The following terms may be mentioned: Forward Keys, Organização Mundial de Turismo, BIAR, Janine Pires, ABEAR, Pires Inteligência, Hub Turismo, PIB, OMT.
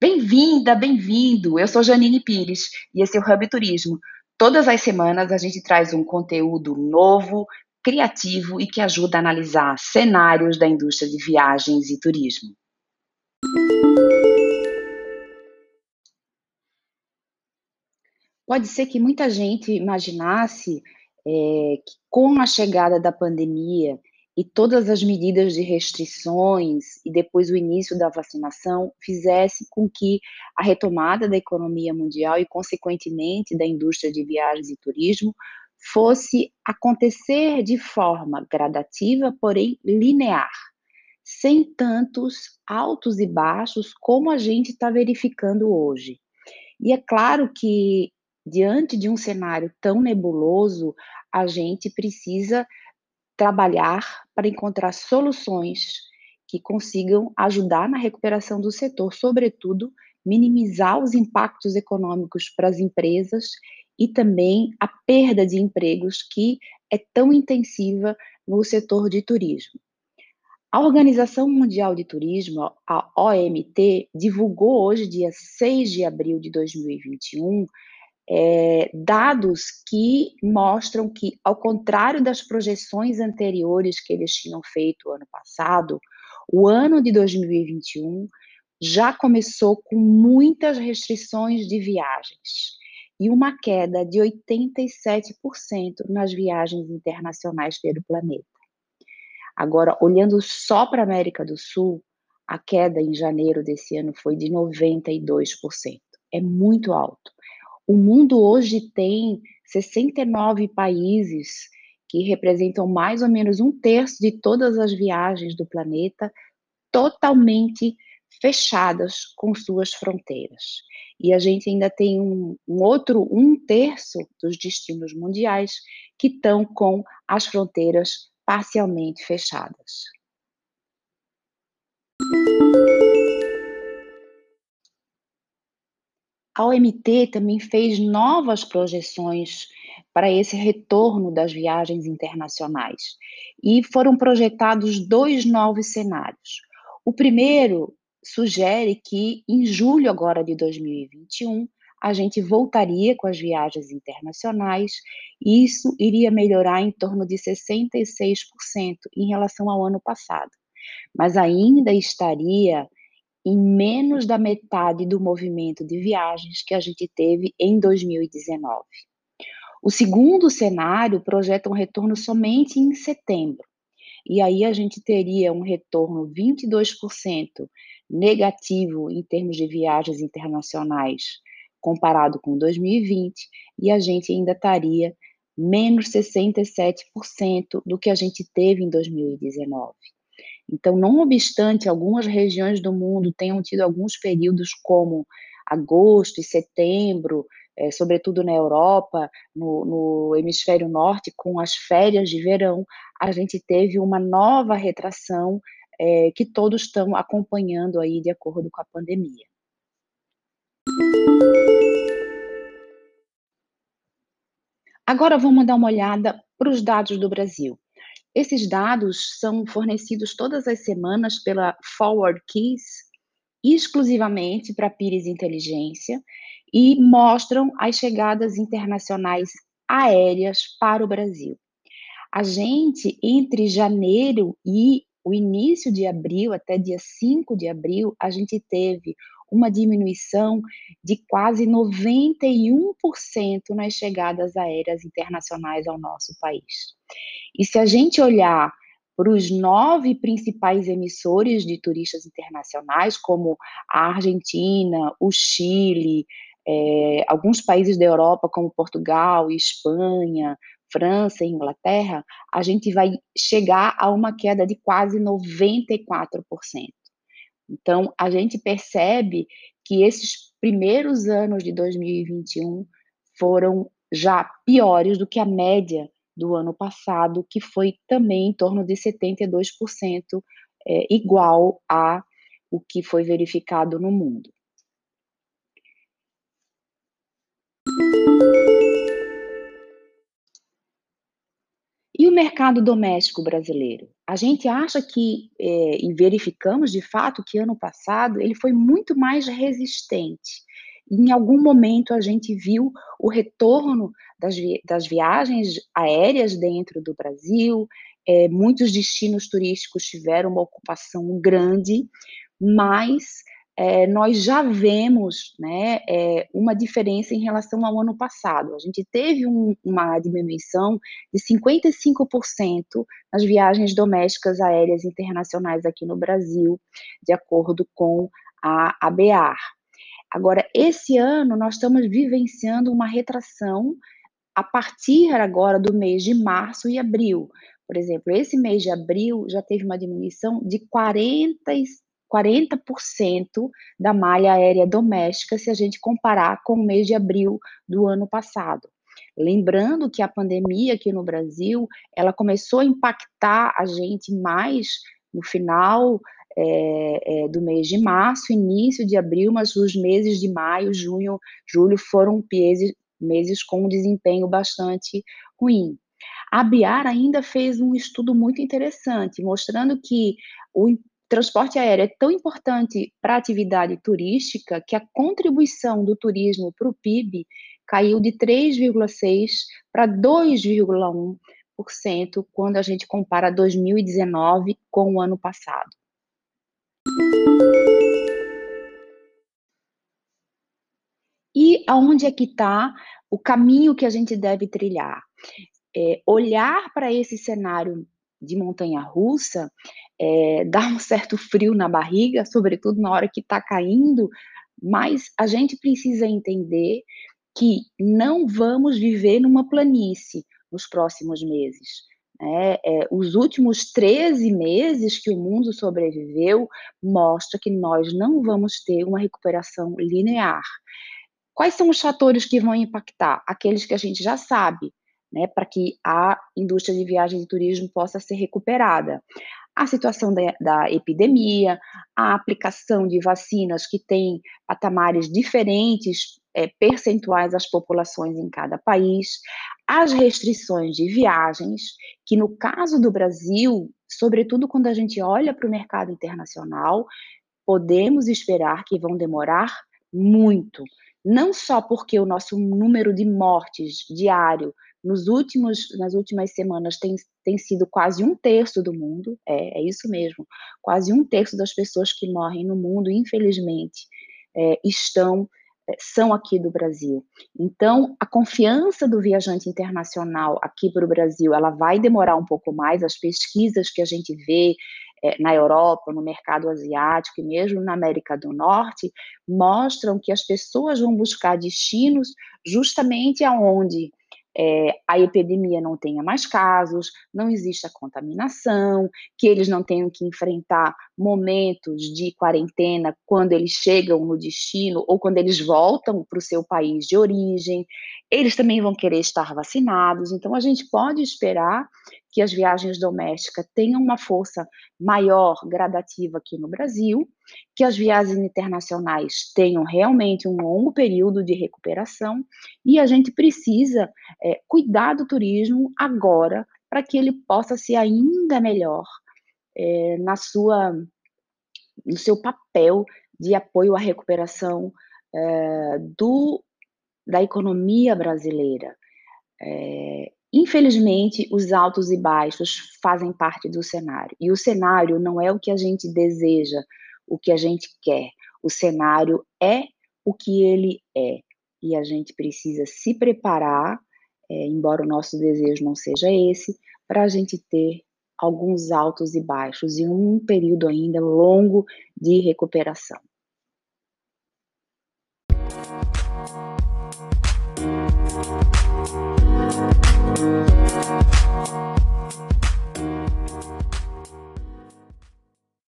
Bem-vinda, bem-vindo! Eu sou Janine Pires e esse é o Hub Turismo. Todas as semanas a gente traz um conteúdo novo, criativo e que ajuda a analisar cenários da indústria de viagens e turismo. Pode ser que muita gente imaginasse que com a chegada da pandemia e todas as medidas de restrições e depois o início da vacinação fizesse com que a retomada da economia mundial e, consequentemente, da indústria de viagens e turismo fosse acontecer de forma gradativa, porém linear, sem tantos altos e baixos como a gente está verificando hoje. E é claro que, diante de um cenário tão nebuloso, a gente precisa trabalhar para encontrar soluções que consigam ajudar na recuperação do setor, sobretudo minimizar os impactos econômicos para as empresas e também a perda de empregos que é tão intensiva no setor de turismo. A Organização Mundial de Turismo, a OMT, divulgou hoje, dia 6 de abril de 2021, dados que mostram que, ao contrário das projeções anteriores que eles tinham feito ano passado, o ano de 2021 já começou com muitas restrições de viagens e uma queda de 87% nas viagens internacionais pelo planeta. Agora, olhando só para a América do Sul, a queda em janeiro desse ano foi de 92%. É muito alto. O mundo hoje tem 69 países que representam mais ou menos um terço de todas as viagens do planeta, totalmente fechadas com suas fronteiras. E a gente ainda tem um terço dos destinos mundiais que estão com as fronteiras parcialmente fechadas. A OMT também fez novas projeções para esse retorno das viagens internacionais e foram projetados dois novos cenários. O primeiro sugere que em julho agora de 2021 a gente voltaria com as viagens internacionais e isso iria melhorar em torno de 66% em relação ao ano passado, mas ainda estaria em menos da metade do movimento de viagens que a gente teve em 2019. O segundo cenário projeta um retorno somente em setembro, e aí a gente teria um retorno 22% negativo em termos de viagens internacionais comparado com 2020, e a gente ainda estaria menos 67% do que a gente teve em 2019. Então, não obstante algumas regiões do mundo tenham tido alguns períodos como agosto e setembro, sobretudo na Europa, no hemisfério norte, com as férias de verão, a gente teve uma nova retração que todos estão acompanhando aí de acordo com a pandemia. Agora vamos dar uma olhada para os dados do Brasil. Esses dados são fornecidos todas as semanas pela Forward Keys, exclusivamente para Pires Inteligência, e mostram as chegadas internacionais aéreas para o Brasil. A gente, entre janeiro e o início de abril, até dia 5 de abril, a gente teve uma diminuição de quase 91% nas chegadas aéreas internacionais ao nosso país. E se a gente olhar para os 9 principais emissores de turistas internacionais, como a Argentina, o Chile, alguns países da Europa, como Portugal, Espanha, França e Inglaterra, a gente vai chegar a uma queda de quase 94%. Então, a gente percebe que esses primeiros anos de 2021 foram já piores do que a média do ano passado, que foi também em torno de 72%, igual a o que foi verificado no mundo. E o mercado doméstico brasileiro? A gente acha que, e verificamos de fato que ano passado ele foi muito mais resistente. Em algum momento a gente viu o retorno das viagens aéreas dentro do Brasil, muitos destinos turísticos tiveram uma ocupação grande, mas nós já vemos, né, uma diferença em relação ao ano passado. A gente teve uma diminuição de 55% nas viagens domésticas aéreas internacionais aqui no Brasil, de acordo com a ABEAR. Agora, esse ano, nós estamos vivenciando uma retração a partir agora do mês de março e abril. Por exemplo, esse mês de abril já teve uma diminuição de 40% da malha aérea doméstica se a gente comparar com o mês de abril do ano passado. Lembrando que a pandemia aqui no Brasil, ela começou a impactar a gente mais no final do mês de março, início de abril, mas os meses de maio, junho, julho foram meses com um desempenho bastante ruim. A BIAR ainda fez um estudo muito interessante, mostrando que o transporte aéreo é tão importante para a atividade turística que a contribuição do turismo para o PIB caiu de 3,6% para 2,1% quando a gente compara 2019 com o ano passado. E aonde é que está o caminho que a gente deve trilhar? Olhar para esse cenário de montanha-russa dá um certo frio na barriga, sobretudo na hora que está caindo, mas a gente precisa entender que não vamos viver numa planície nos próximos meses. Os últimos 13 meses que o mundo sobreviveu mostra que nós não vamos ter uma recuperação linear. Quais são os fatores que vão impactar? Aqueles que a gente já sabe, né, para que a indústria de viagens e turismo possa ser recuperada. A situação da epidemia, a aplicação de vacinas que tem patamares diferentes, percentuais às populações em cada país, as restrições de viagens, que no caso do Brasil, sobretudo quando a gente olha para o mercado internacional, podemos esperar que vão demorar muito, não só porque o nosso número de mortes diário nas últimas semanas tem sido quase 1/3 do mundo, é isso mesmo, quase 1/3 das pessoas que morrem no mundo, infelizmente, são aqui do Brasil. Então, a confiança do viajante internacional aqui para o Brasil, ela vai demorar um pouco mais. As pesquisas que a gente vê na Europa, no mercado asiático e mesmo na América do Norte, mostram que as pessoas vão buscar destinos justamente aonde a epidemia não tenha mais casos, não exista contaminação, que eles não tenham que enfrentar momentos de quarentena quando eles chegam no destino ou quando eles voltam para o seu país de origem. Eles também vão querer estar vacinados, então a gente pode esperar que as viagens domésticas tenham uma força maior, gradativa aqui no Brasil, que as viagens internacionais tenham realmente um longo período de recuperação, e a gente precisa cuidar do turismo agora para que ele possa ser ainda melhor no seu papel de apoio à recuperação da economia brasileira. Infelizmente, os altos e baixos fazem parte do cenário. E o cenário não é o que a gente deseja, o que a gente quer. O cenário é o que ele é. E a gente precisa se preparar, embora o nosso desejo não seja esse, para a gente ter alguns altos e baixos e um período ainda longo de recuperação.